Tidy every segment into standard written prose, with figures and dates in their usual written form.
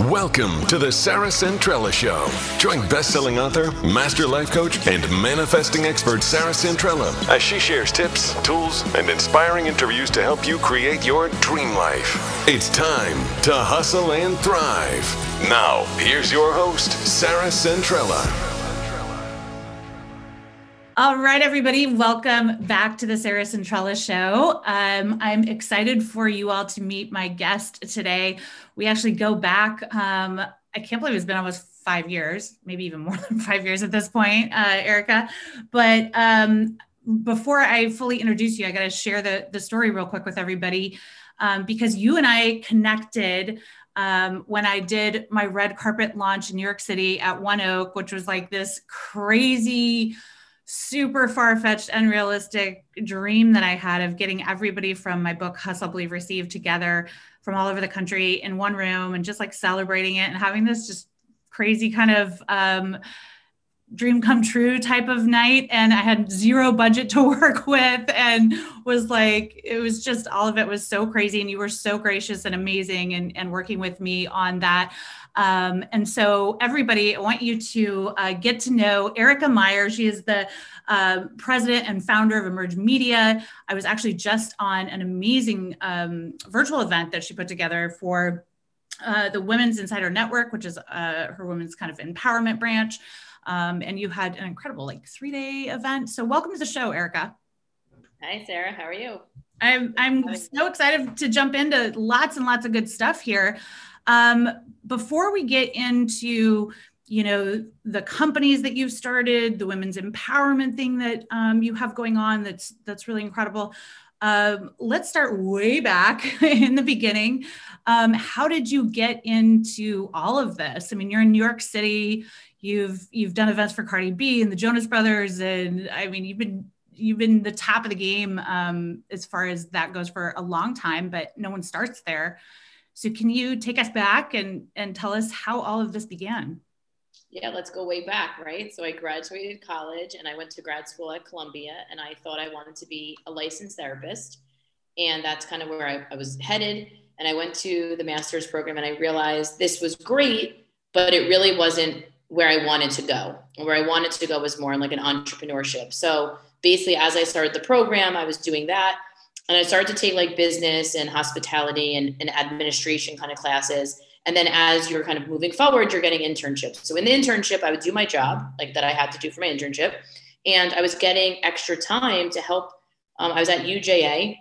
Welcome to The Sarah Centrella Show. Join best-selling author, master life coach, and manifesting expert Sarah Centrella as she shares tips, tools, and inspiring interviews to help you create your dream life. It's time to hustle and thrive. Now, here's your host, Sarah Centrella. All right, everybody, welcome back to the Sarah Centrella Show. I'm excited for you all to meet my guest today. We actually go back, I can't believe it's been almost 5 years, maybe even more than 5 years at this point, Erica. But before I fully introduce you, I got to share the story real quick with everybody because you and I connected when I did my red carpet launch in New York City at One Oak, which was like this crazy, super far-fetched, unrealistic dream that I had of getting everybody from my book, Hustle Believe Receive, together from all over the country in one room and just like celebrating it and having this just crazy kind of dream come true type of night. And I had zero budget to work with and was like, it was just, all of it was so crazy. And you were so gracious and amazing and working with me on that. And so everybody, I want you to get to know Erica Maurer. She is the president and founder of EMRG Media. I was actually just on an amazing virtual event that she put together for the Women's Insider Network, which is her women's kind of empowerment branch. And you had an incredible like 3-day event. So welcome to the show, Erica. Hi, Sarah. How are you? I'm so excited to jump into lots and lots of good stuff here. Before we get into, you know, the companies that you've started, the women's empowerment thing that you have going on, that's really incredible. Let's start way back in the beginning. How did you get into all of this? I mean, you're in New York City. You've done events for Cardi B and the Jonas Brothers, and I mean, you've been the top of the game as far as that goes for a long time. But no one starts there. So can you take us back and tell us how all of this began? Yeah, let's go way back, right? So I graduated college and I went to grad school at Columbia, and I thought I wanted to be a licensed therapist. And that's kind of where I was headed. And I went to the master's program and I realized this was great, but it really wasn't where I wanted to go. And where I wanted to go was more like an entrepreneurship. So basically, as I started the program, I was doing that. And I started to take like business and hospitality and administration kind of classes. And then as you're kind of moving forward, you're getting internships. So in the internship, I would do my job like that I had to do for my internship. And I was getting extra time to help. I was at UJA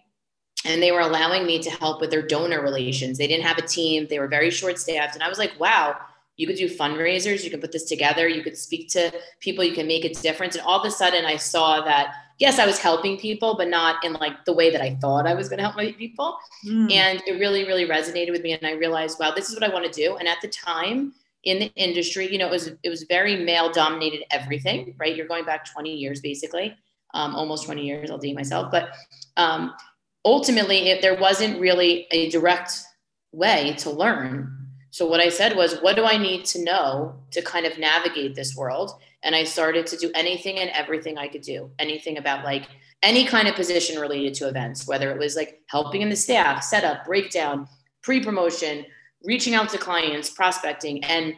and they were allowing me to help with their donor relations. They didn't have a team. They were very short staffed. And I was like, wow, you could do fundraisers. You can put this together. You could speak to people. You can make a difference. And all of a sudden I saw that, yes, I was helping people, but not in like the way that I thought I was going to help my people. And it really, really resonated with me. And I realized, wow, this is what I want to do. And at the time in the industry, you know, it was very male dominated everything, right? You're going back 20 years, basically, almost 20 years, I'll date myself. But ultimately there wasn't really a direct way to learn. So what I said was, what do I need to know to kind of navigate this world? And I started to do anything and everything I could do, anything about like any kind of position related to events, whether it was like helping in the staff, setup, breakdown, pre-promotion, reaching out to clients, prospecting. And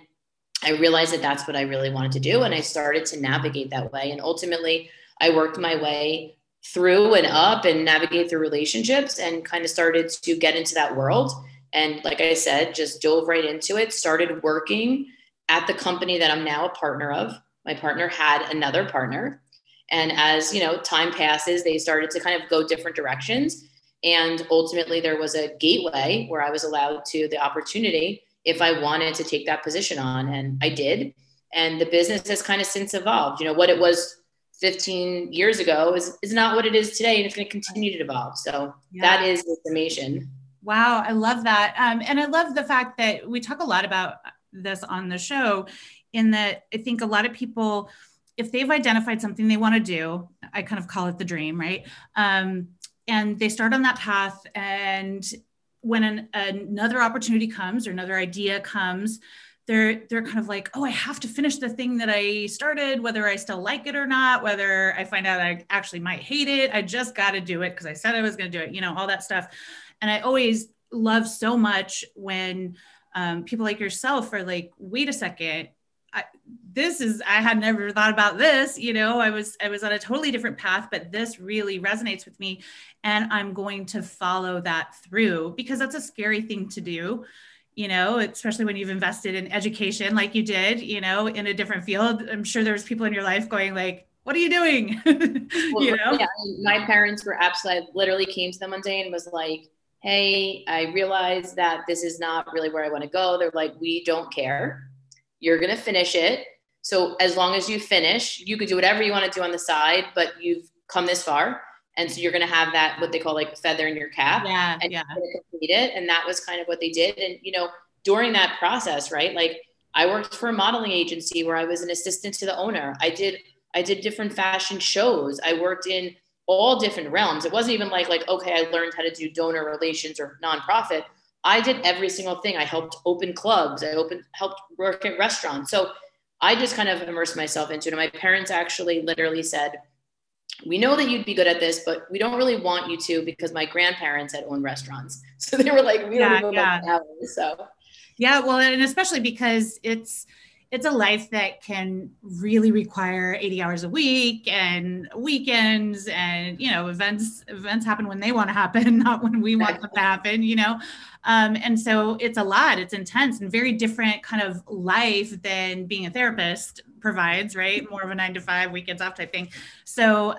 I realized that that's what I really wanted to do. And I started to navigate that way. And ultimately, I worked my way through and up and navigate through relationships and kind of started to get into that world. And like I said, just dove right into it, started working at the company that I'm now a partner of. My partner had another partner. And as, you know, time passes, they started to kind of go different directions. And ultimately there was a gateway where I was allowed to the opportunity if I wanted to take that position on. And I did. And the business has kind of since evolved. You know, what it was 15 years ago is not what it is today. And it's going to continue to evolve. So yeah. That is the summation. Wow. I love that. And I love the fact that we talk a lot about this on the show, in that I think a lot of people, if they've identified something they want to do, I kind of call it the dream, right? And they start on that path. And when another opportunity comes or another idea comes, they're kind of like, oh, I have to finish the thing that I started, whether I still like it or not, whether I find out I actually might hate it. I just got to do it because I said I was going to do it, you know, all that stuff. And I always love so much when people like yourself are like, wait a second, I had never thought about this. You know, I was on a totally different path, but this really resonates with me, and I'm going to follow that through, because that's a scary thing to do. You know, especially when you've invested in education, like you did, you know, in a different field. I'm sure there was people in your life going like, what are you doing? Well, you know? Yeah, my parents were absolutely, I literally came to them one day and was like, hey, I realized that this is not really where I want to go. They're like, we don't care. You're going to finish it. So as long as you finish, you could do whatever you want to do on the side, but you've come this far. And so you're going to have that, what they call like feather in your cap, and you're going to complete it. And that was kind of what they did. And, you know, during that process, right? Like I worked for a modeling agency where I was an assistant to the owner. I did different fashion shows. I worked in all different realms. It wasn't even like, okay, I learned how to do donor relations or nonprofit. I did every single thing. I helped open clubs. I helped work at restaurants. So I just kind of immersed myself into it. And my parents actually literally said, we know that you'd be good at this, but we don't really want you to, because my grandparents had owned restaurants. So they were like, we don't even know that. So yeah, well, and especially because it's a life that can really require 80 hours a week and weekends, and, you know, events happen when they want to happen, not when we want them to happen, you know? And so it's a lot, it's intense, and very different kind of life than being a therapist provides, right? More of a 9 to 5 weekends off type thing. So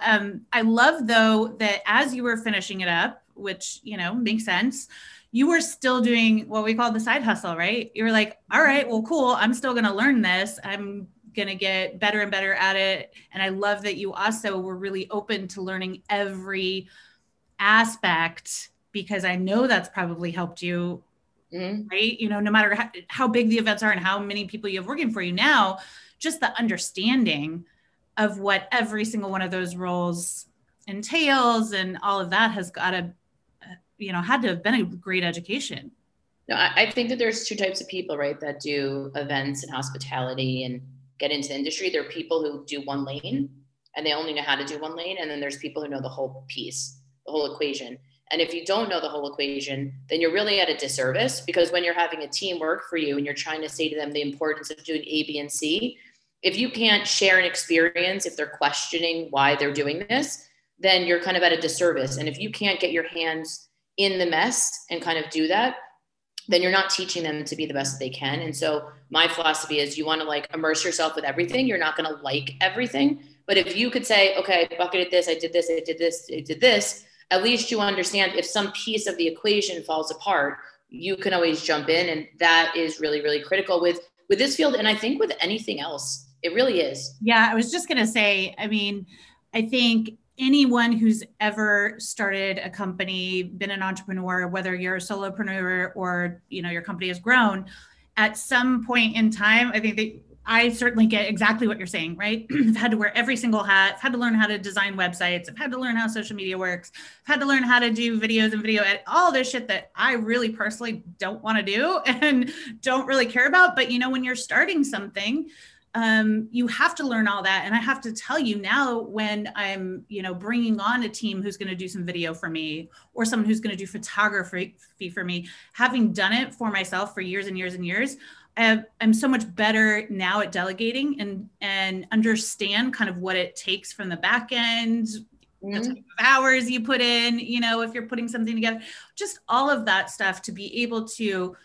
I love though, that as you were finishing it up, which, you know, makes sense, you were still doing what we call the side hustle, right? You were like, all right, well, cool. I'm still going to learn this. I'm going to get better and better at it. And I love that you also were really open to learning every aspect, because I know that's probably helped you, right? You know, no matter how big the events are and how many people you have working for you now, just the understanding of what every single one of those roles entails and all of that has got to, you know, had to have been a great education. No, I think that there's two types of people, right, that do events and hospitality and get into the industry. There are people who do one lane and they only know how to do one lane. And then there's people who know the whole piece, the whole equation. And if you don't know the whole equation, then you're really at a disservice, because when you're having a team work for you and you're trying to say to them the importance of doing A, B, and C, if you can't share an experience, if they're questioning why they're doing this, then you're kind of at a disservice. And if you can't get your hands in the mess and kind of do that, then you're not teaching them to be the best they can. And so my philosophy is, you want to like immerse yourself with everything. You're not going to like everything, but if you could say, okay, I bucketed this, I did this, I did this, I did this, at least you understand if some piece of the equation falls apart, you can always jump in. And that is really, really critical with this field. And I think with anything else, it really is. Yeah. I was just going to say, I mean, I think anyone who's ever started a company, been an entrepreneur, whether you're a solopreneur or, you know, your company has grown, at some point in time, I think that I certainly get exactly what you're saying, right? I've had to wear every single hat. I've had to learn how to design websites. I've had to learn how social media works. I've had to learn how to do videos and video edit, all this shit that I really personally don't want to do and don't really care about. But, you know, when you're starting something, you have to learn all that. And I have to tell you now, when I'm, you know, bringing on a team who's going to do some video for me, or someone who's going to do photography for me, having done it for myself for years and years and years, I'm so much better now at delegating and understand kind of what it takes from the back end, the type of hours you put in, you know, if you're putting something together, just all of that stuff to be able to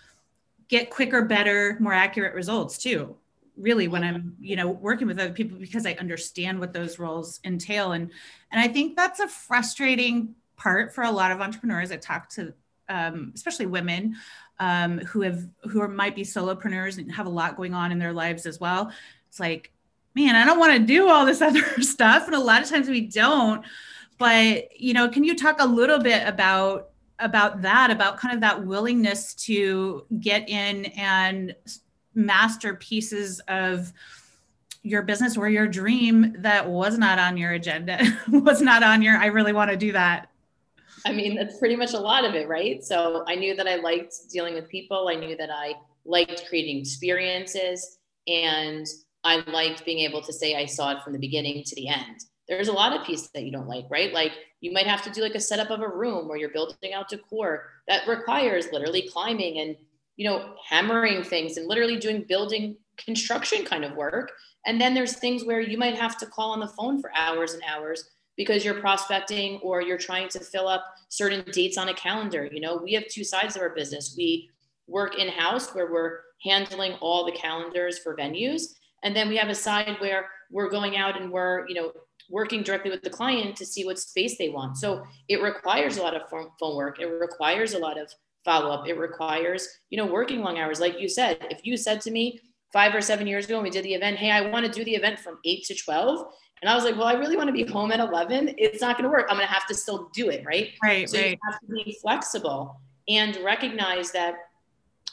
get quicker, better, more accurate results too. Really, when I'm, you know, working with other people, because I understand what those roles entail. And I think that's a frustrating part for a lot of entrepreneurs. I talk to, especially women, who might be solopreneurs and have a lot going on in their lives as well. It's like, man, I don't want to do all this other stuff. And a lot of times we don't, but, you know, can you talk a little bit about that, about kind of that willingness to get in and masterpieces of your business or your dream that was not on your agenda, was not on your, I really want to do that? I mean, that's pretty much a lot of it, right? So I knew that I liked dealing with people. I knew that I liked creating experiences, and I liked being able to say I saw it from the beginning to the end. There's a lot of pieces that you don't like, right? Like you might have to do like a setup of a room, or you're building out decor that requires literally climbing and you know, hammering things and literally doing building construction kind of work. And then there's things where you might have to call on the phone for hours and hours because you're prospecting or you're trying to fill up certain dates on a calendar. You know, we have two sides of our business. We work in-house where we're handling all the calendars for venues. And then we have a side where we're going out and we're, you know, working directly with the client to see what space they want. So it requires a lot of phone work. It requires a lot of follow-up. It requires, you know, working long hours. Like you said, if you said to me 5 or 7 years ago when we did the event, hey, I want to do the event from 8 to 12. And I was like, well, I really want to be home at 11. It's not going to work. I'm going to have to still do it. Right. So you have to be flexible and recognize that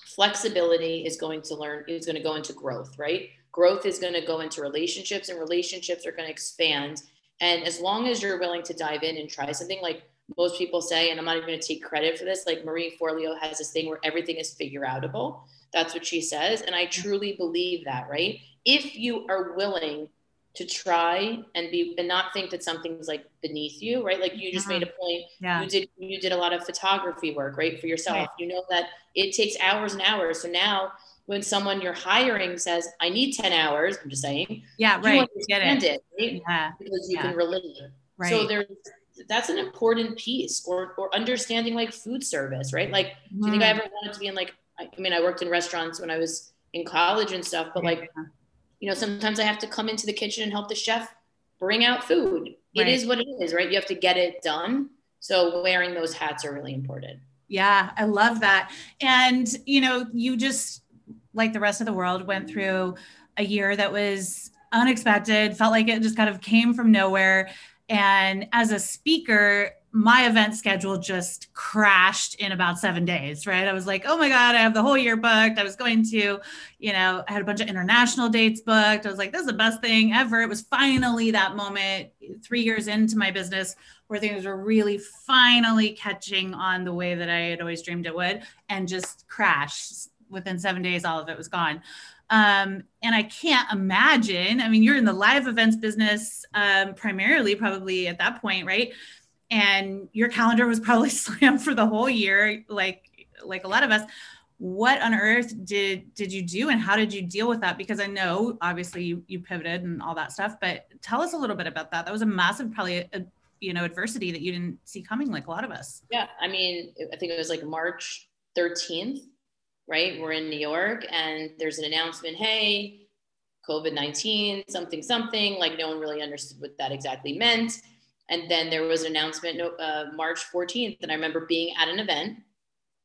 flexibility is going to go into growth, right? Growth is going to go into relationships, and relationships are going to expand. And as long as you're willing to dive in and try something, like most people say, and I'm not even going to take credit for this, like Marie Forleo has this thing where everything is figure outable. That's what she says. And I truly believe that, right? If you are willing to try and not think that something's like beneath you, right? Like you just made a point. Yeah. You did a lot of photography work, right? For yourself, right. You know that it takes hours and hours. So now when someone you're hiring says, I need 10 hours, I'm just saying, yeah, right. You understand it, right? Yeah. Because you can relate. Right. So that's an important piece, or understanding like food service, right? Like, do you think I ever wanted to be in like, I mean, I worked in restaurants when I was in college and stuff, but like, you know, sometimes I have to come into the kitchen and help the chef bring out food. Right. It is what it is, right? You have to get it done. So wearing those hats are really important. Yeah, I love that. And, you know, you just, like the rest of the world, went through a year that was unexpected, felt like it just kind of came from nowhere. And as a speaker, my event schedule just crashed in about 7 days, right? I was like, oh my God, I have the whole year booked. I was going to, you know, I had a bunch of international dates booked. I was like, this is the best thing ever. It was finally that moment 3 years into my business where things were really finally catching on the way that I had always dreamed it would, and just crashed. Within 7 days, all of it was gone. And I can't imagine, I mean, you're in the live events business primarily, probably at that point, right? And your calendar was probably slammed for the whole year, like a lot of us. What on earth did you do, and how did you deal with that? Because I know, obviously, you pivoted and all that stuff, but tell us a little bit about that. That was a massive, probably adversity that you didn't see coming, like a lot of us. Yeah, I mean, I think it was like March 13th. Right? We're in New York and there's an announcement, hey, COVID-19, something, like no one really understood what that exactly meant. And then there was an announcement March 14th. And I remember being at an event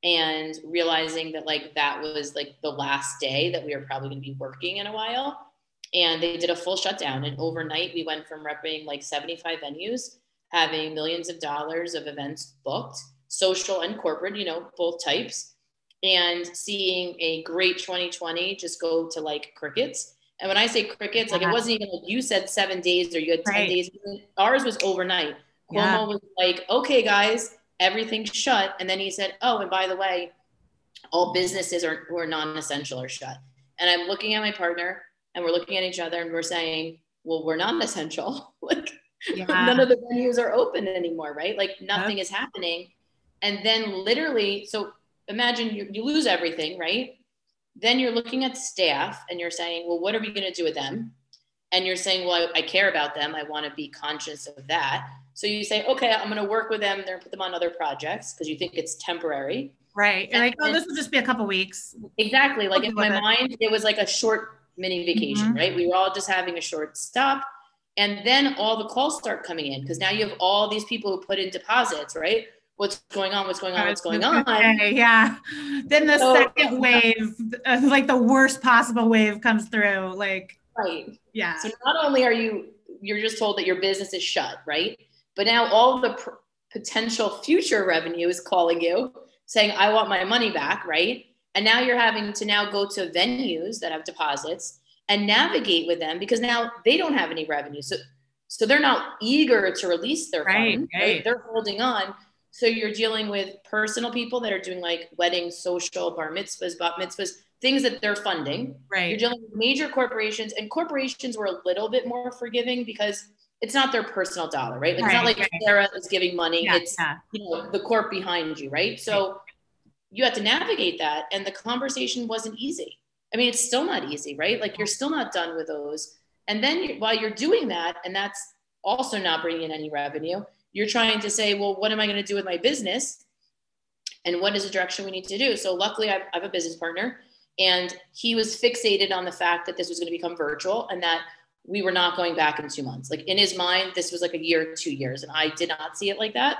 and realizing that like, that was like the last day that we were probably going to be working in a while. And they did a full shutdown. And overnight we went from repping like 75 venues, having millions of dollars of events booked, social and corporate, you know, both types. And seeing a great 2020 just go to like crickets. And when I say crickets, like it wasn't even like you said 7 days or you had 10 days. Ours was overnight. Cuomo was like, okay, guys, everything's shut. And then he said, oh, and by the way, all businesses who are non-essential are shut. And I'm looking at my partner and we're looking at each other and we're saying, well, we're not essential. Like none of the venues are open anymore, right? Like nothing is happening. And then literally, so imagine you lose everything, right? Then you're looking at staff and you're saying, well, what are we going to do with them? And you're saying, well, I care about them. I want to be conscious of that. So you say, okay, I'm going to work with them. They're going to put them on other projects because you think it's temporary. Right. And like, oh, this will just be a couple weeks. Exactly. Like in my mind, it was like a short mini vacation, right? We were all just having a short stop. And then all the calls start coming in because now you have all these people who put in deposits, right? What's going on? Okay, yeah. Then the second wave, like the worst possible wave comes through. Like, right. Yeah. So not only are you're just told that your business is shut, right? But now all the potential future revenue is calling you saying, I want my money back, right? And now you're having to now go to venues that have deposits and navigate with them because now they don't have any revenue. So they're not eager to release their funds. Right? They're holding on. So you're dealing with personal people that are doing like weddings, social, bar mitzvahs, bat mitzvahs, things that they're funding. Right. You're dealing with major corporations, and corporations were a little bit more forgiving because it's not their personal dollar, right? Like it's not like Sarah is giving money. It's you know, the corp behind you, right? So you have to navigate that. And the conversation wasn't easy. I mean, it's still not easy, right? Like you're still not done with those. And then while you're doing that, and that's also not bringing in any revenue, you're trying to say, well, what am I going to do with my business? And what is the direction we need to do? So luckily I have a business partner, and he was fixated on the fact that this was going to become virtual and that we were not going back in 2 months. Like in his mind, this was like a year, 2 years. And I did not see it like that.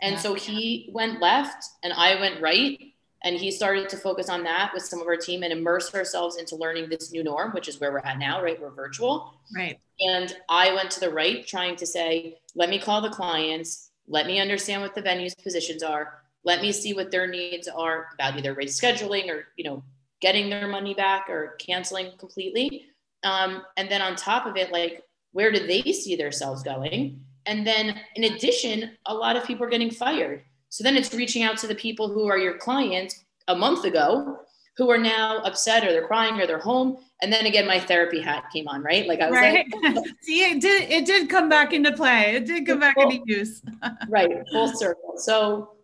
And so he went left and I went right. And he started to focus on that with some of our team and immerse ourselves into learning this new norm, which is where we're at now, right? We're virtual. Right. And I went to the right, trying to say, let me call the clients. Let me understand what the venue's positions are. Let me see what their needs are about either rescheduling or, you know, getting their money back or canceling completely. And then on top of it, like, where do they see themselves going? And then in addition, a lot of people are getting fired. So then it's reaching out to the people who are your clients a month ago, who are now upset or they're crying or they're home. And then again, my therapy hat came on, right? Like I was like, see, it did come back into play. It did come back into use. Right. Full circle. So,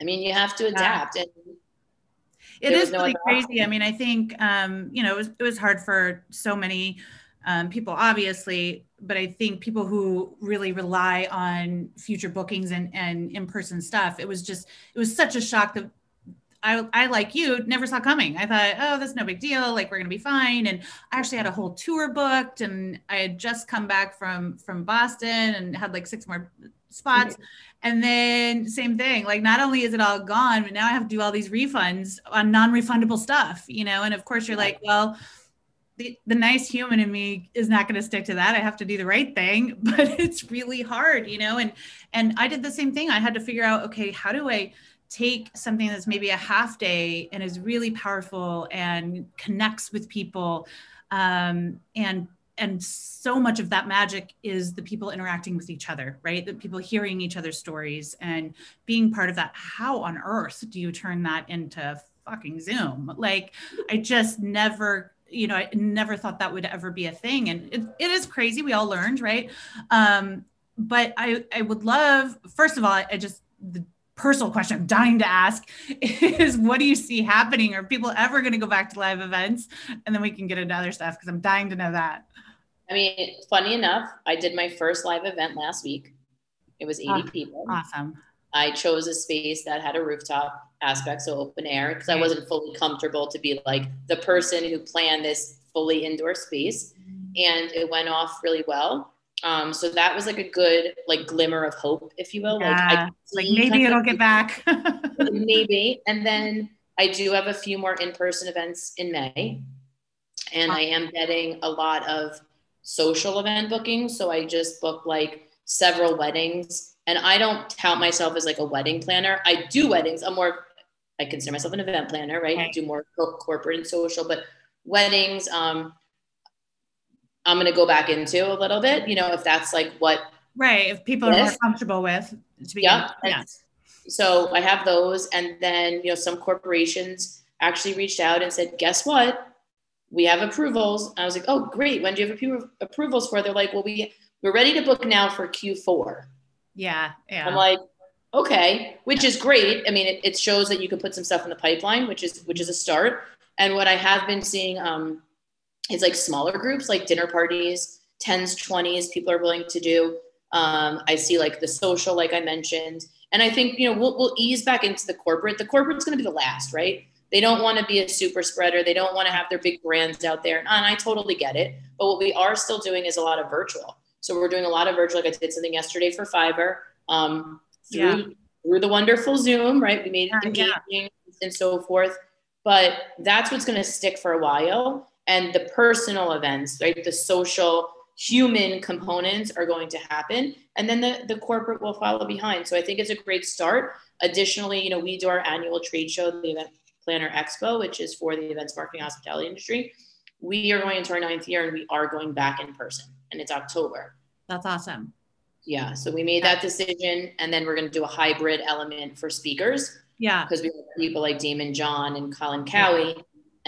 I mean, you have to adapt. And it is really crazy. I mean, I think, you know, it was hard for so many people, obviously, but I think people who really rely on future bookings and in-person stuff, it was such a shock that I, like you, never saw coming. I thought, oh, that's no big deal. Like, we're going to be fine. And I actually had a whole tour booked, and I had just come back from Boston and had like 6 more spots. And then same thing, like, not only is it all gone, but now I have to do all these refunds on non-refundable stuff, you know? And of course you're like, well, the nice human in me is not going to stick to that. I have to do the right thing, but it's really hard, you know? And I did the same thing. I had to figure out, okay, how do I take something that's maybe a half day and is really powerful and connects with people? And so much of that magic is the people interacting with each other, right? The people hearing each other's stories and being part of that. How on earth do you turn that into fucking Zoom? Like, I just never, you know, I never thought that would ever be a thing. And it is crazy. We all learned, right? But I would love, first of all, the personal question I'm dying to ask is, what do you see happening? Are people ever going to go back to live events? And then we can get into other stuff, because I'm dying to know that. I mean, funny enough, I did my first live event last week. It was 80 people. Awesome. I chose a space that had a rooftop aspect, so open air, because I wasn't fully comfortable to be like the person who planned this fully indoor space. And it went off really well. So that was like a good, like, glimmer of hope, if you will. Yeah. Like maybe it'll get back. Maybe. And then I do have a few more in-person events in May, and I am getting a lot of social event bookings. So I just booked like several weddings. And I don't count myself as like a wedding planner. I do weddings. I consider myself an event planner, right? I do more corporate and social, but weddings, I'm going to go back into a little bit, you know, if that's like what. Right. If people are more comfortable with. So I have those. And then, you know, some corporations actually reached out and said, guess what? We have approvals. And I was like, oh, great. When do you have approvals for? They're like, well, we're ready to book now for Q4. Yeah. Yeah. I'm like, okay, which is great. I mean, it shows that you can put some stuff in the pipeline, which is a start. And what I have been seeing is like smaller groups, like dinner parties, 10s, 20s, people are willing to do. I see like the social, like I mentioned. And I think, you know, we'll ease back into the corporate. The corporate's going to be the last, right? They don't want to be a super spreader. They don't want to have their big brands out there. And I totally get it. But what we are still doing is a lot of virtual. So we're doing a lot of virtual. Like I did something yesterday for Fiverr through the wonderful Zoom, right? We made engaging and so forth. But that's what's going to stick for a while. And the personal events, right? The social human components are going to happen. And then the corporate will follow behind. So I think it's a great start. Additionally, you know, we do our annual trade show, the Event Planner Expo, which is for the events marketing hospitality industry. We are going into our 9th year, and we are going back in person. And it's October. That's awesome. Yeah. So we made that decision, and then we're going to do a hybrid element for speakers. Yeah. Because we have people like Damon John and Colin Cowie. Yeah.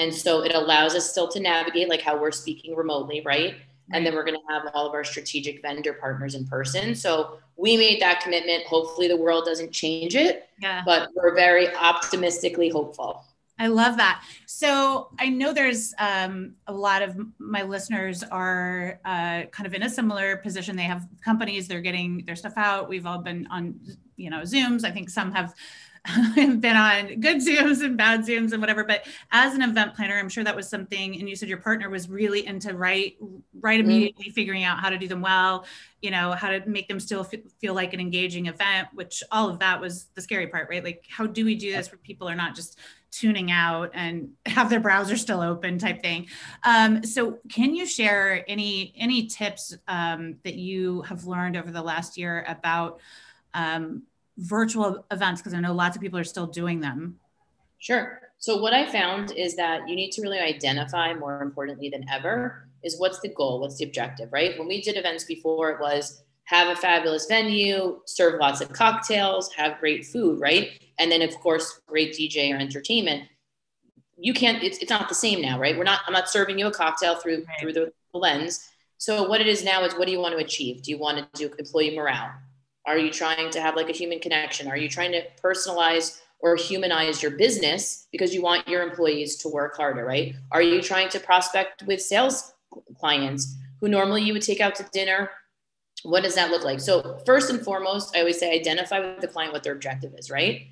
And so it allows us still to navigate like how we're speaking remotely. Right. And then we're going to have all of our strategic vendor partners in person. So we made that commitment. Hopefully the world doesn't change it, but we're very optimistically hopeful. I love that. So I know there's a lot of my listeners are kind of in a similar position. They have companies, they're getting their stuff out. We've all been on, you know, Zooms. I think some have been on good Zooms and bad Zooms and whatever, but as an event planner, I'm sure that was something, and you said your partner was really into right immediately figuring out how to do them well, you know, how to make them still feel like an engaging event, which all of that was the scary part, right? Like, how do we do this where people are not just tuning out and have their browser still open type thing. So can you share any tips that you have learned over the last year about virtual events? Because I know lots of people are still doing them. Sure. So what I found is that you need to really identify, more importantly than ever, is what's the goal? What's the objective, right? When we did events before, it was have a fabulous venue, serve lots of cocktails, have great food, right? And then of course, great DJ or entertainment. You can't, it's not the same now, right? I'm not serving you a cocktail through the lens. So what it is now is, what do you want to achieve? Do you want to do employee morale? Are you trying to have like a human connection? Are you trying to personalize or humanize your business because you want your employees to work harder, right? Are you trying to prospect with sales clients who normally you would take out to dinner? What does that look like? So first and foremost, I always say identify with the client what their objective is, right?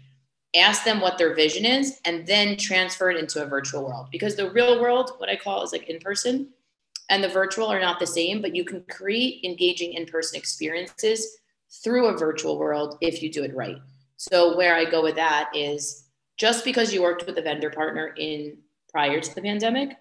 Ask them what their vision is, and then transfer it into a virtual world. Because the real world, what I call is like in person, and the virtual are not the same, but you can create engaging in-person experiences through a virtual world if you do it right. So where I go with that is, just because you worked with a vendor partner in prior to the pandemic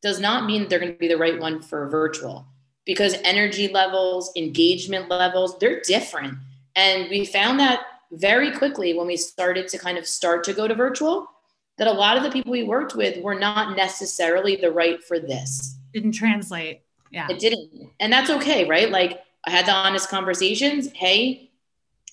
does not mean they're going to be the right one for virtual, because energy levels, engagement levels, they're different. And we found that very quickly when we started to go to virtual, that a lot of the people we worked with were not necessarily the right for this. Didn't translate. Yeah. It didn't. And that's okay, right? Like, I had the honest conversations. Hey,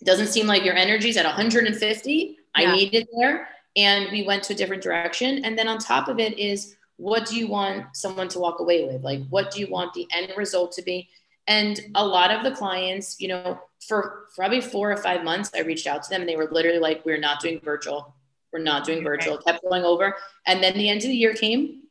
doesn't seem like your energy's at 150. I need it there. And we went to a different direction. And then on top of it is, what do you want someone to walk away with? Like, what do you want the end result to be? And a lot of the clients, you know, for probably 4 or 5 months, I reached out to them and they were literally like, we're not doing virtual. We're not doing virtual. Kept going over. And then the end of the year came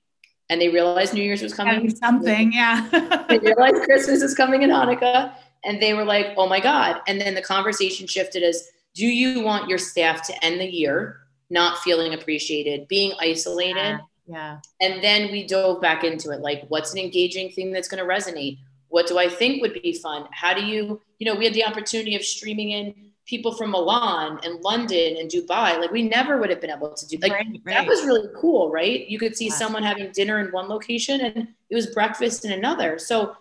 and they realized New Year's was coming. Something, yeah. They realized Christmas is coming and Hanukkah. And they were like, oh my God. And then the conversation shifted as, do you want your staff to end the year not feeling appreciated, being isolated? Yeah. And then we dove back into it. Like, what's an engaging thing that's going to resonate? What do I think would be fun? How do you, you know, we had the opportunity of streaming in people from Milan and London and Dubai. Like, we never would have been able to do like that was really cool, right? You could see someone having dinner in one location and it was breakfast in another. So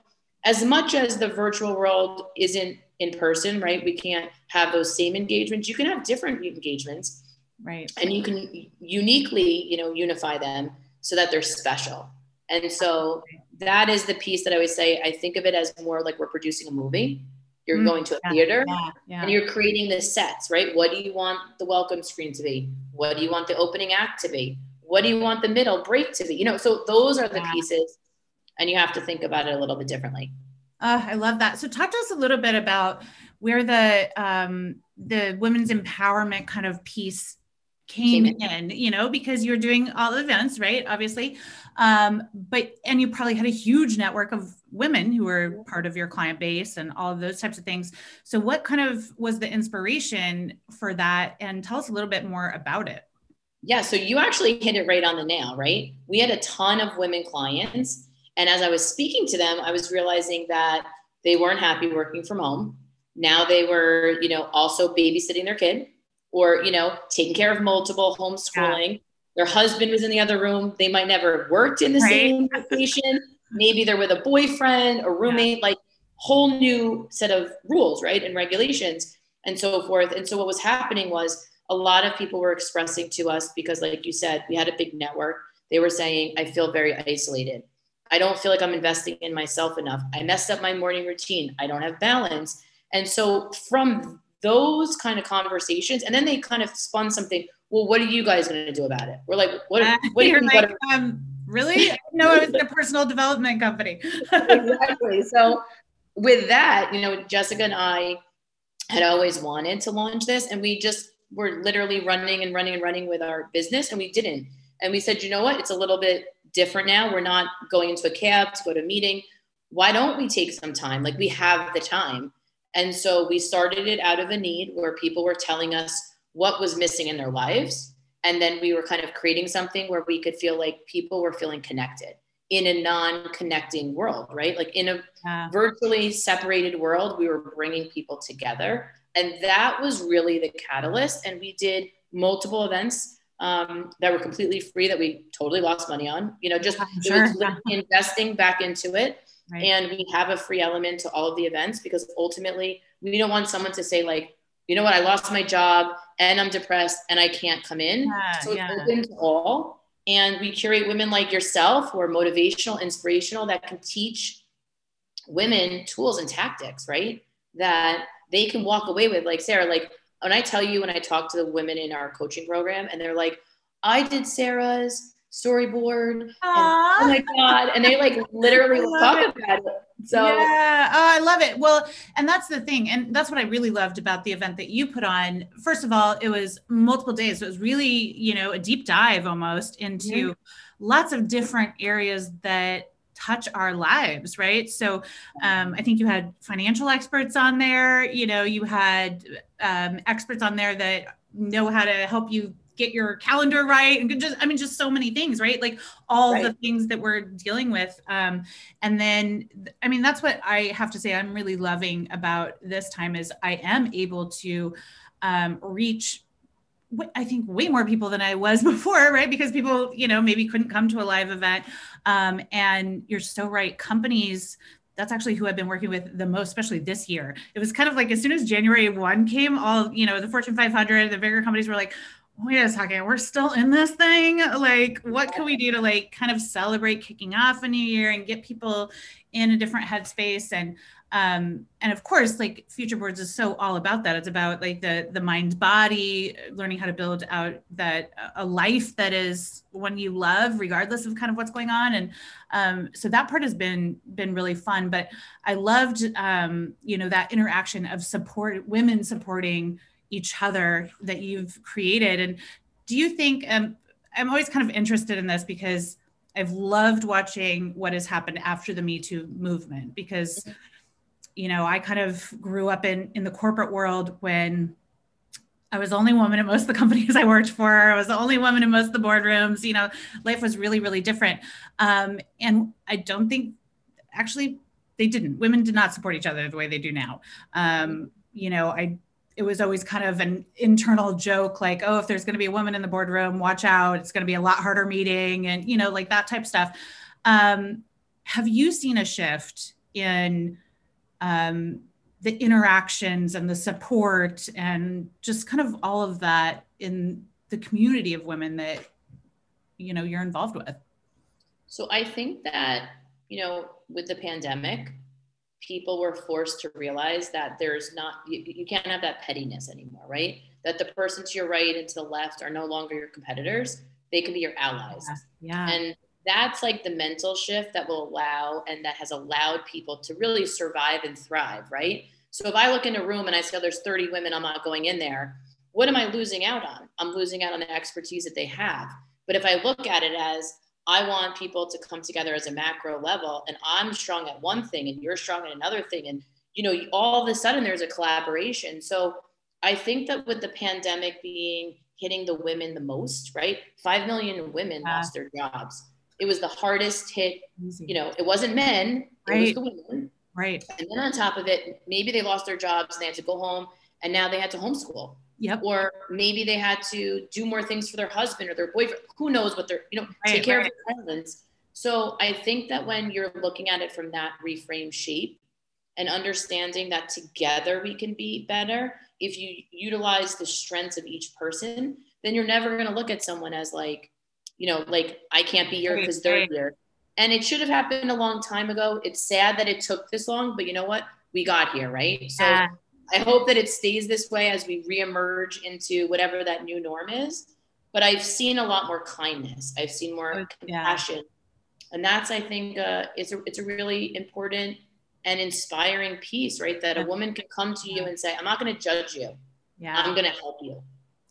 as much as the virtual world isn't in person, right? We can't have those same engagements. You can have different engagements. Right. And you can uniquely, you know, unify them so that they're special. And so that is the piece that I always say, I think of it as more like we're producing a movie. You're going to a theater and you're creating the sets, right? What do you want the welcome screen to be? What do you want the opening act to be? What do you want the middle break to be? You know, so those are the pieces, and you have to think about it a little bit differently. I love that. So talk to us a little bit about where the women's empowerment kind of piece came in, you know, because you're doing all the events, right? Obviously. And you probably had a huge network of women who were part of your client base and all of those types of things. So what kind of was the inspiration for that? And tell us a little bit more about it. Yeah. So you actually hit it right on the nail, right? We had a ton of women clients. And as I was speaking to them, I was realizing that they weren't happy working from home. Now they were, you know, also babysitting their kid, or, you know, taking care of multiple, homeschooling. Their husband was in the other room. They might never have worked in the same location. Maybe they're with a boyfriend or roommate, like whole new set of rules, right? And regulations and so forth. And so what was happening was a lot of people were expressing to us, because like you said, we had a big network. They were saying, I feel very isolated. I don't feel like I'm investing in myself enough. I messed up my morning routine. I don't have balance. And so from those kind of conversations, and then they kind of spun something. Well, what are you guys going to do about it? We're like, what? What are you? Like, Really? No, it was the personal development company. Exactly. So with that, you know, Jessica and I had always wanted to launch this, and we just were literally running with our business, and we didn't. And we said, you know what? It's a little bit different now. We're not going into a cab to go to a meeting. Why don't we take some time? Like, we have the time. And so we started it out of a need where people were telling us what was missing in their lives. And then we were kind of creating something where we could feel like people were feeling connected in a non-connecting world, right? Like, in a virtually separated world, we were bringing people together. And that was really the catalyst. And we did multiple events that were completely free, that we totally lost money on, you know, just investing back into it. Right. And we have a free element to all of the events, because ultimately we don't want someone to say, like, you know what, I lost my job and I'm depressed and I can't come in. So it's open to all. And we curate women like yourself who are motivational, inspirational, that can teach women tools and tactics, right? That they can walk away with. Like, Sarah, like, when I tell you, when I talk to the women in our coaching program and they're like, I did Sarah's storyboard. And, oh my God. And they like literally talk about it. So yeah. Oh, I love it. Well, and that's the thing. And that's what I really loved about the event that you put on. First of all, it was multiple days. So it was really, you know, a deep dive almost into lots of different areas that touch our lives, right? So I think you had financial experts on there, you know, you had experts on there that know how to help you get your calendar right, and just, I mean, just so many things, right? Like all the things that we're dealing with. And then, I mean, that's what I have to say I'm really loving about this time is I am able to reach, I think, way more people than I was before, right? Because people, you know, maybe couldn't come to a live event. And you're so right, companies, that's actually who I've been working with the most, especially this year. It was kind of like, as soon as January 1 came, all, you know, the Fortune 500, the bigger companies were like, wait a second, we're still in this thing. Like, what can we do to like kind of celebrate kicking off a new year and get people in a different headspace? And of course, like, Future Boards is so all about that. It's about like the mind body, learning how to build out that a life that is one you love, regardless of kind of what's going on. And so that part has been really fun. But I loved you know, that interaction of support, women supporting each other, that you've created. And do you think, I'm always kind of interested in this because I've loved watching what has happened after the Me Too movement, because, you know, I kind of grew up in the corporate world when I was the only woman in most of the companies I worked for. I was the only woman in most of the boardrooms. You know, life was really, really different. And I don't think, actually, they didn't. Women did not support each other the way they do now. You know, it was always kind of an internal joke, like, oh, if there's going to be a woman in the boardroom, watch out, it's going to be a lot harder meeting, and, you know, like that type of stuff. Have you seen a shift in the interactions and the support and just kind of all of that in the community of women that, you know, you're involved with? So I think that, you know, with the pandemic, people were forced to realize that there's not, you can't have that pettiness anymore, right? That the person to your right and to the left are no longer your competitors. They can be your allies. Yeah. And that's like the mental shift that will allow, and that has allowed people to really survive and thrive, right? So if I look in a room and I say, oh, there's 30 women, I'm not going in there. What am I losing out on? I'm losing out on the expertise that they have. But if I look at it as, I want people to come together as a macro level, and I'm strong at one thing and you're strong at another thing. And, you know, all of a sudden there's a collaboration. So I think that with the pandemic hitting the women the most, right? 5 million women lost their jobs. It was the hardest hit, you know, it wasn't men, it was the women. Right. And then on top of it, maybe they lost their jobs and they had to go home, and now they had to homeschool. Yep. Or maybe they had to do more things for their husband or their boyfriend. Who knows what they're, you know, take care of their parents. So I think that when you're looking at it from that reframe shape and understanding that together we can be better, if you utilize the strengths of each person, then you're never going to look at someone as like, you know, like, I can't be here because they're here. And it should have happened a long time ago. It's sad that it took this long, but you know what? We got here, right? So I hope that it stays this way as we reemerge into whatever that new norm is. But I've seen a lot more kindness. I've seen more compassion. And that's, I think, it's a really important and inspiring piece, right? That a woman can come to you and say, I'm not going to judge you. Yeah. I'm going to help you.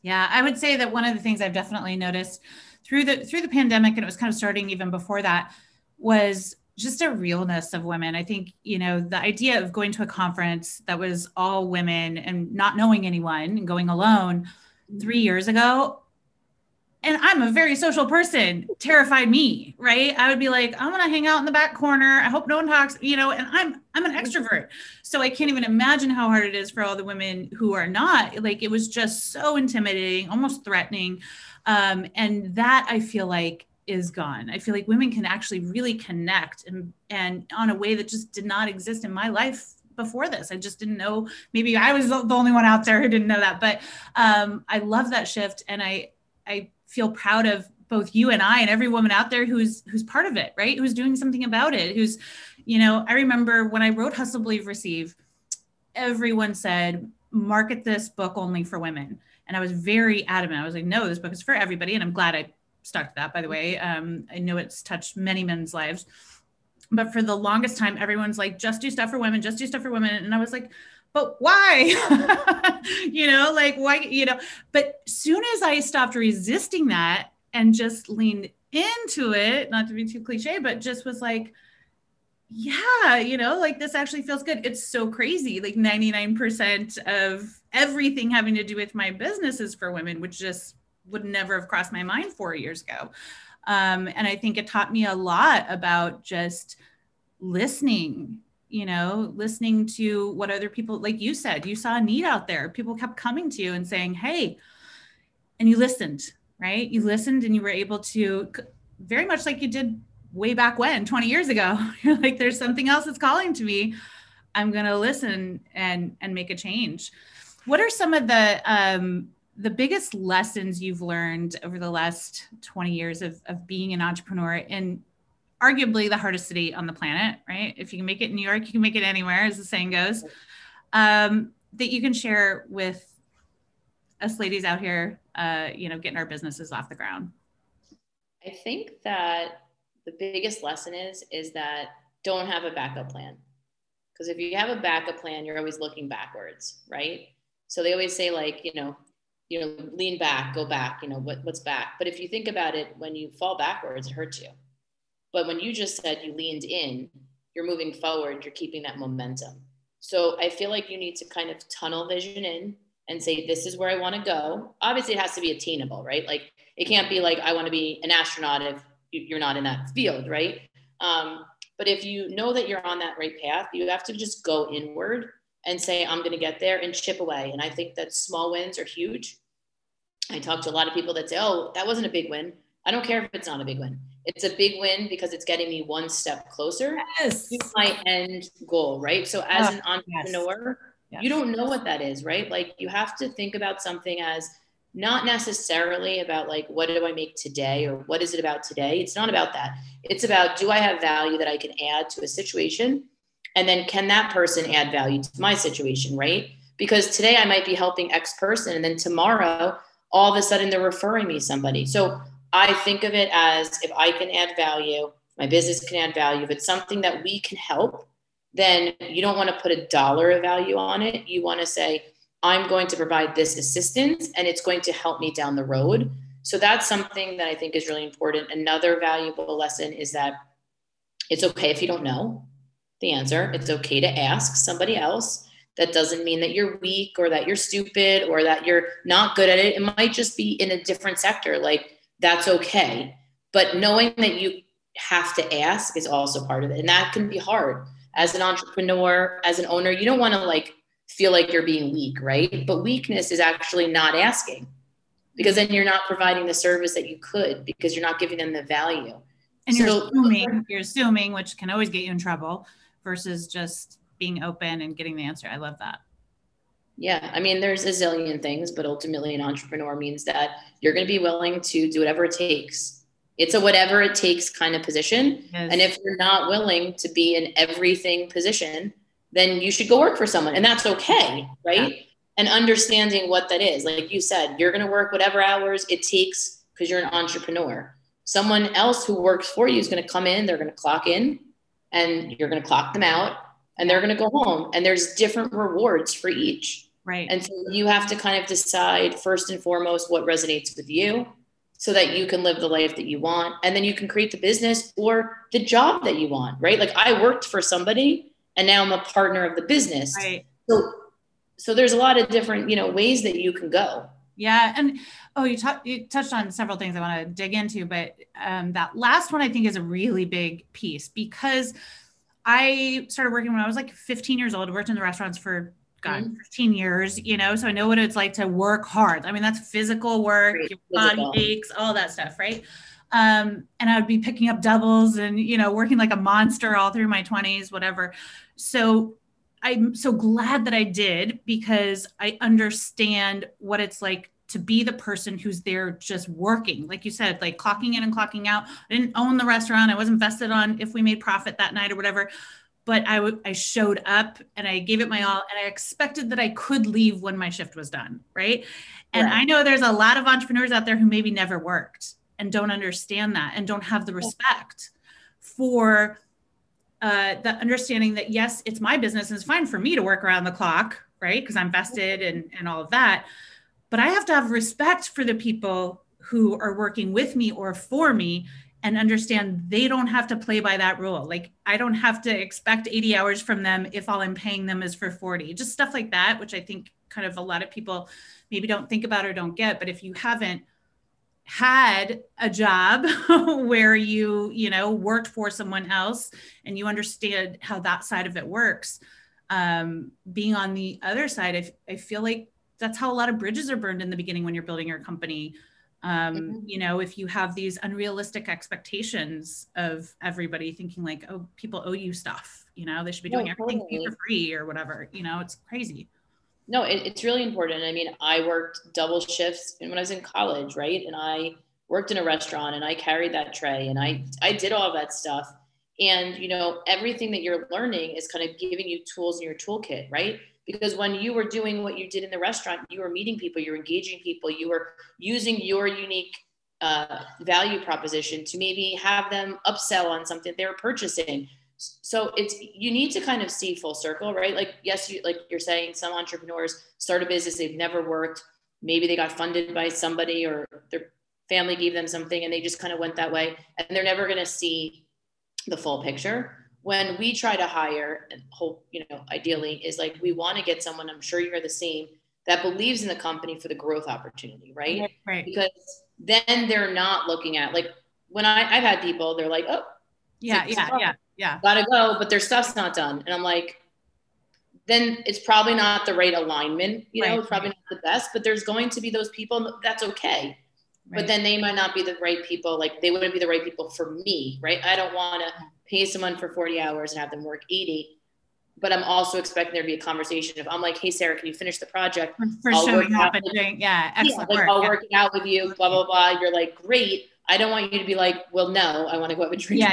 Yeah. I would say that one of the things I've definitely noticed through the pandemic, and it was kind of starting even before that, was just a realness of women. I think, you know, the idea of going to a conference that was all women and not knowing anyone and going alone 3 years ago, and I'm a very social person, terrified me, right? I would be like, I'm going to hang out in the back corner. I hope no one talks, you know, and I'm an extrovert. So I can't even imagine how hard it is for all the women who are not. Like, it was just so intimidating, almost threatening. And that, I feel like, is gone. I feel like women can actually really connect and on a way that just did not exist in my life before this. I just didn't know. Maybe I was the only one out there who didn't know that, but I love that shift. And I feel proud of both you and I and every woman out there who's part of it, right? Who's doing something about it, who's, you know, I remember when I wrote Hustle, Believe, Receive, everyone said, market this book only for women. And I was very adamant. I was like, no, this book is for everybody. And I'm glad I stuck to that, by the way. I know it's touched many men's lives, but for the longest time, everyone's like, just do stuff for women, just do stuff for women. And I was like, but why? You know, like, why, you know, but soon as I stopped resisting that and just leaned into it, not to be too cliche, but just was like, yeah, you know, like, this actually feels good. It's so crazy. Like, 99% of everything having to do with my business is for women, which just would never have crossed my mind 4 years ago. And I think it taught me a lot about just listening, you know, listening to what other people, like you said, you saw a need out there. People kept coming to you and saying, hey, and you listened, right? You listened and you were able to, very much like you did way back when, 20 years ago, you're like, there's something else that's calling to me. I'm going to listen and make a change. What are some of the biggest lessons you've learned over the last 20 years of being an entrepreneur in arguably the hardest city on the planet, right? If you can make it in New York, you can make it anywhere, as the saying goes, that you can share with us ladies out here, you know, getting our businesses off the ground. I think that the biggest lesson is that don't have a backup plan. Because if you have a backup plan, you're always looking backwards, right? So they always say, like, you know, lean back, go back, you know, what's back. But if you think about it, when you fall backwards, it hurts you. But when you just said you leaned in, you're moving forward, you're keeping that momentum. So I feel like you need to kind of tunnel vision in and say, this is where I want to go. Obviously, it has to be attainable, right? Like, it can't be like, I want to be an astronaut if you're not in that field, right? But if you know that you're on that right path, you have to just go inward and say, I'm going to get there, and chip away. And I think that small wins are huge. I talk to a lot of people that say, oh, that wasn't a big win. I don't care if it's not a big win. It's a big win because it's getting me one step closer to my end goal, right? So as an entrepreneur, you don't know what that is, right? Like, you have to think about something as not necessarily about, like, what do I make today or what is it about today? It's not about that. It's about, do I have value that I can add to a situation? And then, can that person add value to my situation, right? Because today I might be helping X person, and then tomorrow, all of a sudden, they're referring me somebody. So I think of it as, if I can add value, my business can add value. If it's something that we can help, then you don't want to put a dollar of value on it. You want to say, I'm going to provide this assistance, and it's going to help me down the road. So that's something that I think is really important. Another valuable lesson is that it's okay if you don't know the answer. It's okay to ask somebody else. That doesn't mean that you're weak or that you're stupid or that you're not good at it. It might just be in a different sector. Like, that's okay. But knowing that you have to ask is also part of it. And that can be hard as an entrepreneur, as an owner. You don't want to, like, feel like you're being weak, right? But weakness is actually not asking, because then you're not providing the service that you could, because you're not giving them the value. And you're assuming, which can always get you in trouble, versus just being open and getting the answer. I love that. Yeah. I mean, there's a zillion things, but ultimately an entrepreneur means that you're going to be willing to do whatever it takes. It's a whatever it takes kind of position. Yes. And if you're not willing to be in everything position, then you should go work for someone, and that's okay. Right. Yeah. And understanding what that is. Like you said, you're going to work whatever hours it takes because you're an entrepreneur. Someone else who works for you is going to come in, they're going to clock in, and you're going to clock them out, and they're going to go home. And there's different rewards for each. Right. And so you have to kind of decide first and foremost what resonates with you so that you can live the life that you want. And then you can create the business or the job that you want, right? Like I worked for somebody and now I'm a partner of the business. Right. So there's a lot of different, you know, ways that you can go. Yeah. And, you touched on several things I want to dig into, but that last one I think is a really big piece, because I started working when I was like 15 years old, worked in the restaurants for 15 years, you know, so I know what it's like to work hard. I mean, that's physical work, your body aches, all that stuff. Right. And I would be picking up doubles and, you know, working like a monster all through my 20s, whatever. So I'm so glad that I did, because I understand what it's like to be the person who's there just working. Like you said, like clocking in and clocking out. I didn't own the restaurant. I wasn't vested on if we made profit that night or whatever, but I showed up and I gave it my all, and I expected that I could leave when my shift was done. Right. And I know there's a lot of entrepreneurs out there who maybe never worked and don't understand that and don't have the respect for the understanding that, yes, it's my business and it's fine for me to work around the clock, right? Because I'm vested and all of that. But I have to have respect for the people who are working with me or for me, and understand they don't have to play by that rule. Like I don't have to expect 80 hours from them if all I'm paying them is for 40, just stuff like that, which I think kind of a lot of people maybe don't think about or don't get. But if you haven't had a job where you know, worked for someone else and you understand how that side of it works, being on the other side, I feel like that's how a lot of bridges are burned in the beginning when you're building your company. You know, if you have these unrealistic expectations of everybody thinking like, oh, people owe you stuff, you know, they should be doing everything for free or whatever, you know, it's crazy. No, it's really important. I mean, I worked double shifts when I was in college, right? And I worked in a restaurant and I carried that tray and I did all that stuff. And, you know, everything that you're learning is kind of giving you tools in your toolkit, right? Because when you were doing what you did in the restaurant, you were meeting people, you were engaging people, you were using your unique value proposition to maybe have them upsell on something they were purchasing. So you need to kind of see full circle, right? Like, yes, like you're saying, some entrepreneurs start a business, they've never worked. Maybe they got funded by somebody or their family gave them something and they just kind of went that way. And they're never going to see the full picture. When we try to hire, and hope, you know, ideally is like, we want to get someone, I'm sure you're the same, that believes in the company for the growth opportunity, right? Right. Because then they're not looking at, like, when I've had people, they're like, oh, yeah, gotta go, but their stuff's not done. And I'm like, then it's probably not the right alignment, you know, it's probably not the best, but there's going to be those people, that's okay. Right. But then they might not be the right people. Like they wouldn't be the right people for me, right? I don't want to pay someone for 40 hours and have them work 80, but I'm also expecting there to be a conversation. If I'm like, hey, Sarah, can you finish the project? For showing up and doing, excellent work. Like, I'll work it out with you, blah, blah, blah. You're like, great. I don't want you to be like, well, no, I want to go up and drink.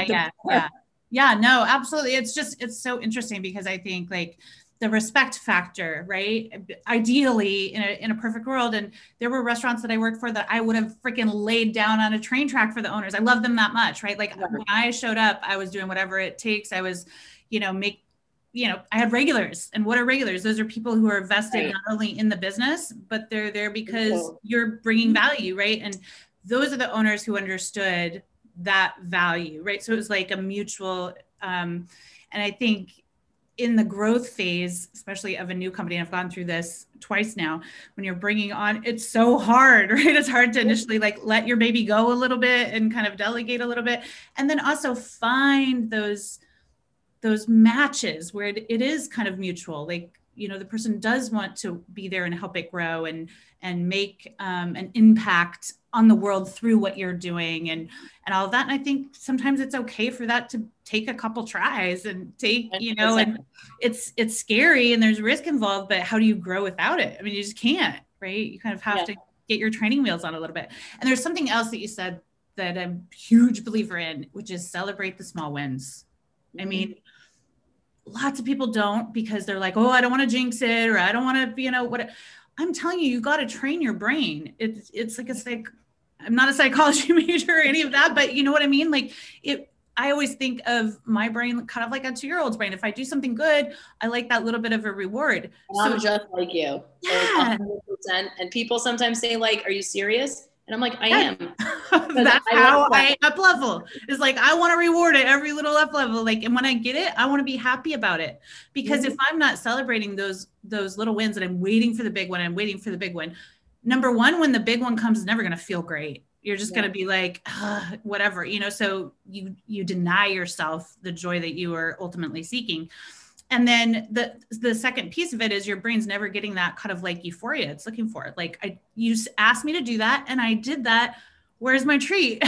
Yeah, no, absolutely. It's just, it's so interesting because I think like the respect factor, right? Ideally in a perfect world. And there were restaurants that I worked for that I would have freaking laid down on a train track for the owners. I love them that much, right? Like when I showed up, I was doing whatever it takes. I was, you know, I had regulars. And what are regulars? Those are people who are vested not only in the business, but they're there because you're bringing value, right? And those are the owners who understood that value, right? So it was like a mutual, and I think in the growth phase, especially of a new company, and I've gone through this twice now, when you're bringing on, it's so hard, right? It's hard to initially like let your baby go a little bit and kind of delegate a little bit. And then also find those matches where it is kind of mutual. Like, you know, the person does want to be there and help it grow and make an impact on the world through what you're doing and all of that. And I think sometimes it's okay for that to take a couple tries and take, you know, and it's scary and there's risk involved, but how do you grow without it? I mean, you just can't, right? You kind of have to get your training wheels on a little bit. And there's something else that you said that I'm a huge believer in, which is celebrate the small wins. I mean, lots of people don't, because they're like, oh, I don't want to jinx it, or I don't want to, you know, what I'm telling you, you got to train your brain. It's like I'm not a psychology major or any of that, but you know what I mean? Like it, I always think of my brain kind of like a 2-year-old's brain. If I do something good, I like that little bit of a reward. I'm just like you. Yeah. 100%. And people sometimes say like, are you serious? And I'm like, I am. That's how I up level. It's like, I want to reward it every little up level. Like, and when I get it, I want to be happy about it, because if I'm not celebrating those little wins and I'm waiting for the big one, number one, when the big one comes, it's never going to feel great. You're just going to be like, whatever, you know, so you deny yourself the joy that you are ultimately seeking. And then the second piece of it is your brain's never getting that kind of like euphoria it's looking for. Like you asked me to do that and I did that. Where's my treat?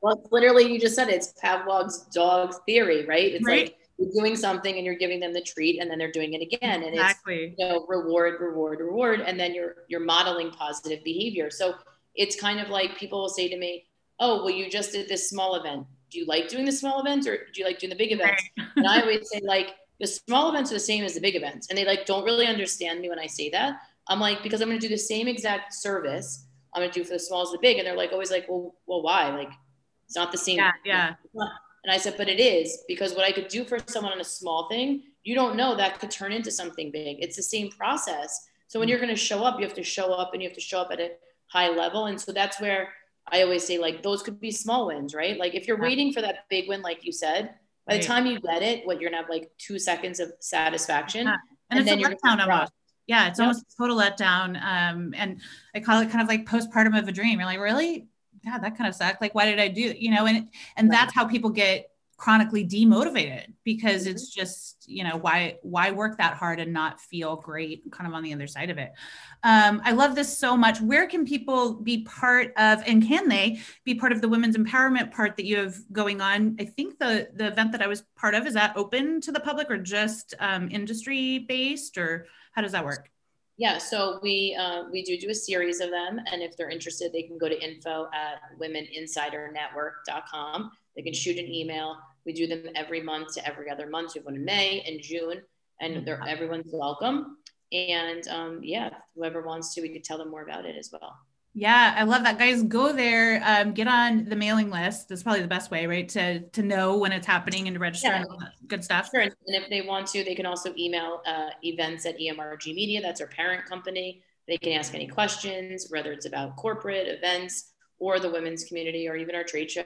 Well, literally, you just said it's Pavlov's dog theory, right? It's like you're doing something and you're giving them the treat and then they're doing it again. And it's, you know, reward. And then you're modeling positive behavior. So it's kind of like people will say to me, oh, well, you just did this small event. Do you like doing the small events or do you like doing the big events? Right. And I always say like the small events are the same as the big events. And they like, don't really understand me when I say that. I'm like, because I'm going to do the same exact service I'm going to do for the small as the big. And they're like, always like, well, why? Like, it's not the same. Yeah. And I said, but it is, because what I could do for someone on a small thing, you don't know, that could turn into something big. It's the same process. So when you're going to show up, you have to show up and you have to show up at a high level. And so that's where I always say like, those could be small wins, right? Like if you're waiting for that big win, like you said, by the time you get it, you're going to have like 2 seconds of satisfaction. And then you're going to it's almost a total letdown. And I call it kind of like postpartum of a dream. You're like, really? God, that kind of sucked. Like, why did I do that? You know, and that's how people get chronically demotivated, because it's just, you know, why work that hard and not feel great kind of on the other side of it. I love this so much. Where can people be part of, and can they be part of the women's empowerment part that you have going on? I think the event that I was part of, is that open to the public or just industry based, or how does that work? Yeah, so we do a series of them. And if they're interested, they can go to info@womeninsidernetwork.com. They can shoot an email. We do them every month to every other month. We have one in May and June, and everyone's welcome. And whoever wants to, we could tell them more about it as well. Yeah, I love that. Guys, go there, get on the mailing list. That's probably the best way, right? To know when it's happening and to register and all that good stuff. Sure. And if they want to, they can also email events@EMRG Media. That's our parent company. They can ask any questions, whether it's about corporate events or the women's community or even our trade show.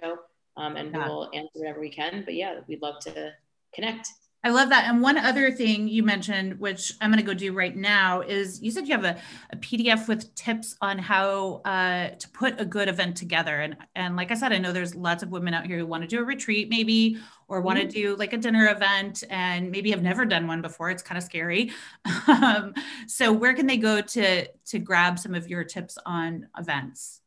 We will answer whatever we can. But yeah, we'd love to connect. I love that. And one other thing you mentioned, which I'm going to go do right now, is you said you have a PDF with tips on how to put a good event together. And like I said, I know there's lots of women out here who want to do a retreat maybe, or want to do like a dinner event, and maybe have never done one before. It's kind of scary. So where can they go to grab some of your tips on events?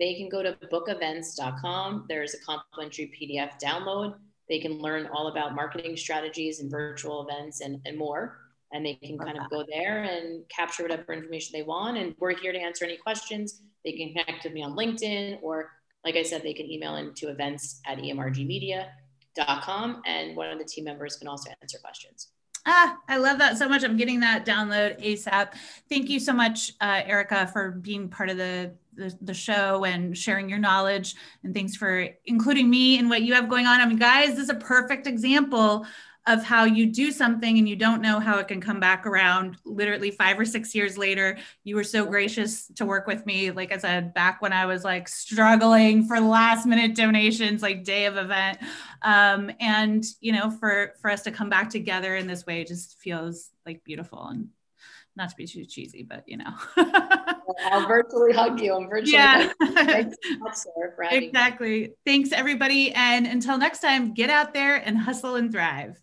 They can go to bookevents.com. There's a complimentary PDF download. They can learn all about marketing strategies and virtual events and more. And they can kind of go there and capture whatever information they want. And we're here to answer any questions. They can connect with me on LinkedIn, or like I said, they can email into events@emrgmedia.com. And one of the team members can also answer questions. Ah, I love that so much. I'm getting that download ASAP. Thank you so much, Erica, for being part of the show and sharing your knowledge, and thanks for including me in what you have going on. I mean, guys, this is a perfect example of how you do something and you don't know how it can come back around. Literally 5 or 6 years later, you were so gracious to work with me. Like I said, back when I was like struggling for last minute donations, like day of event. And you know, for us to come back together in this way, just feels like beautiful. And not to be too cheesy, but you know. I'll virtually hug you. I'm virtually hug you. Thanks so much, Sarah, exactly. Thanks everybody. And until next time, get out there and hustle and thrive.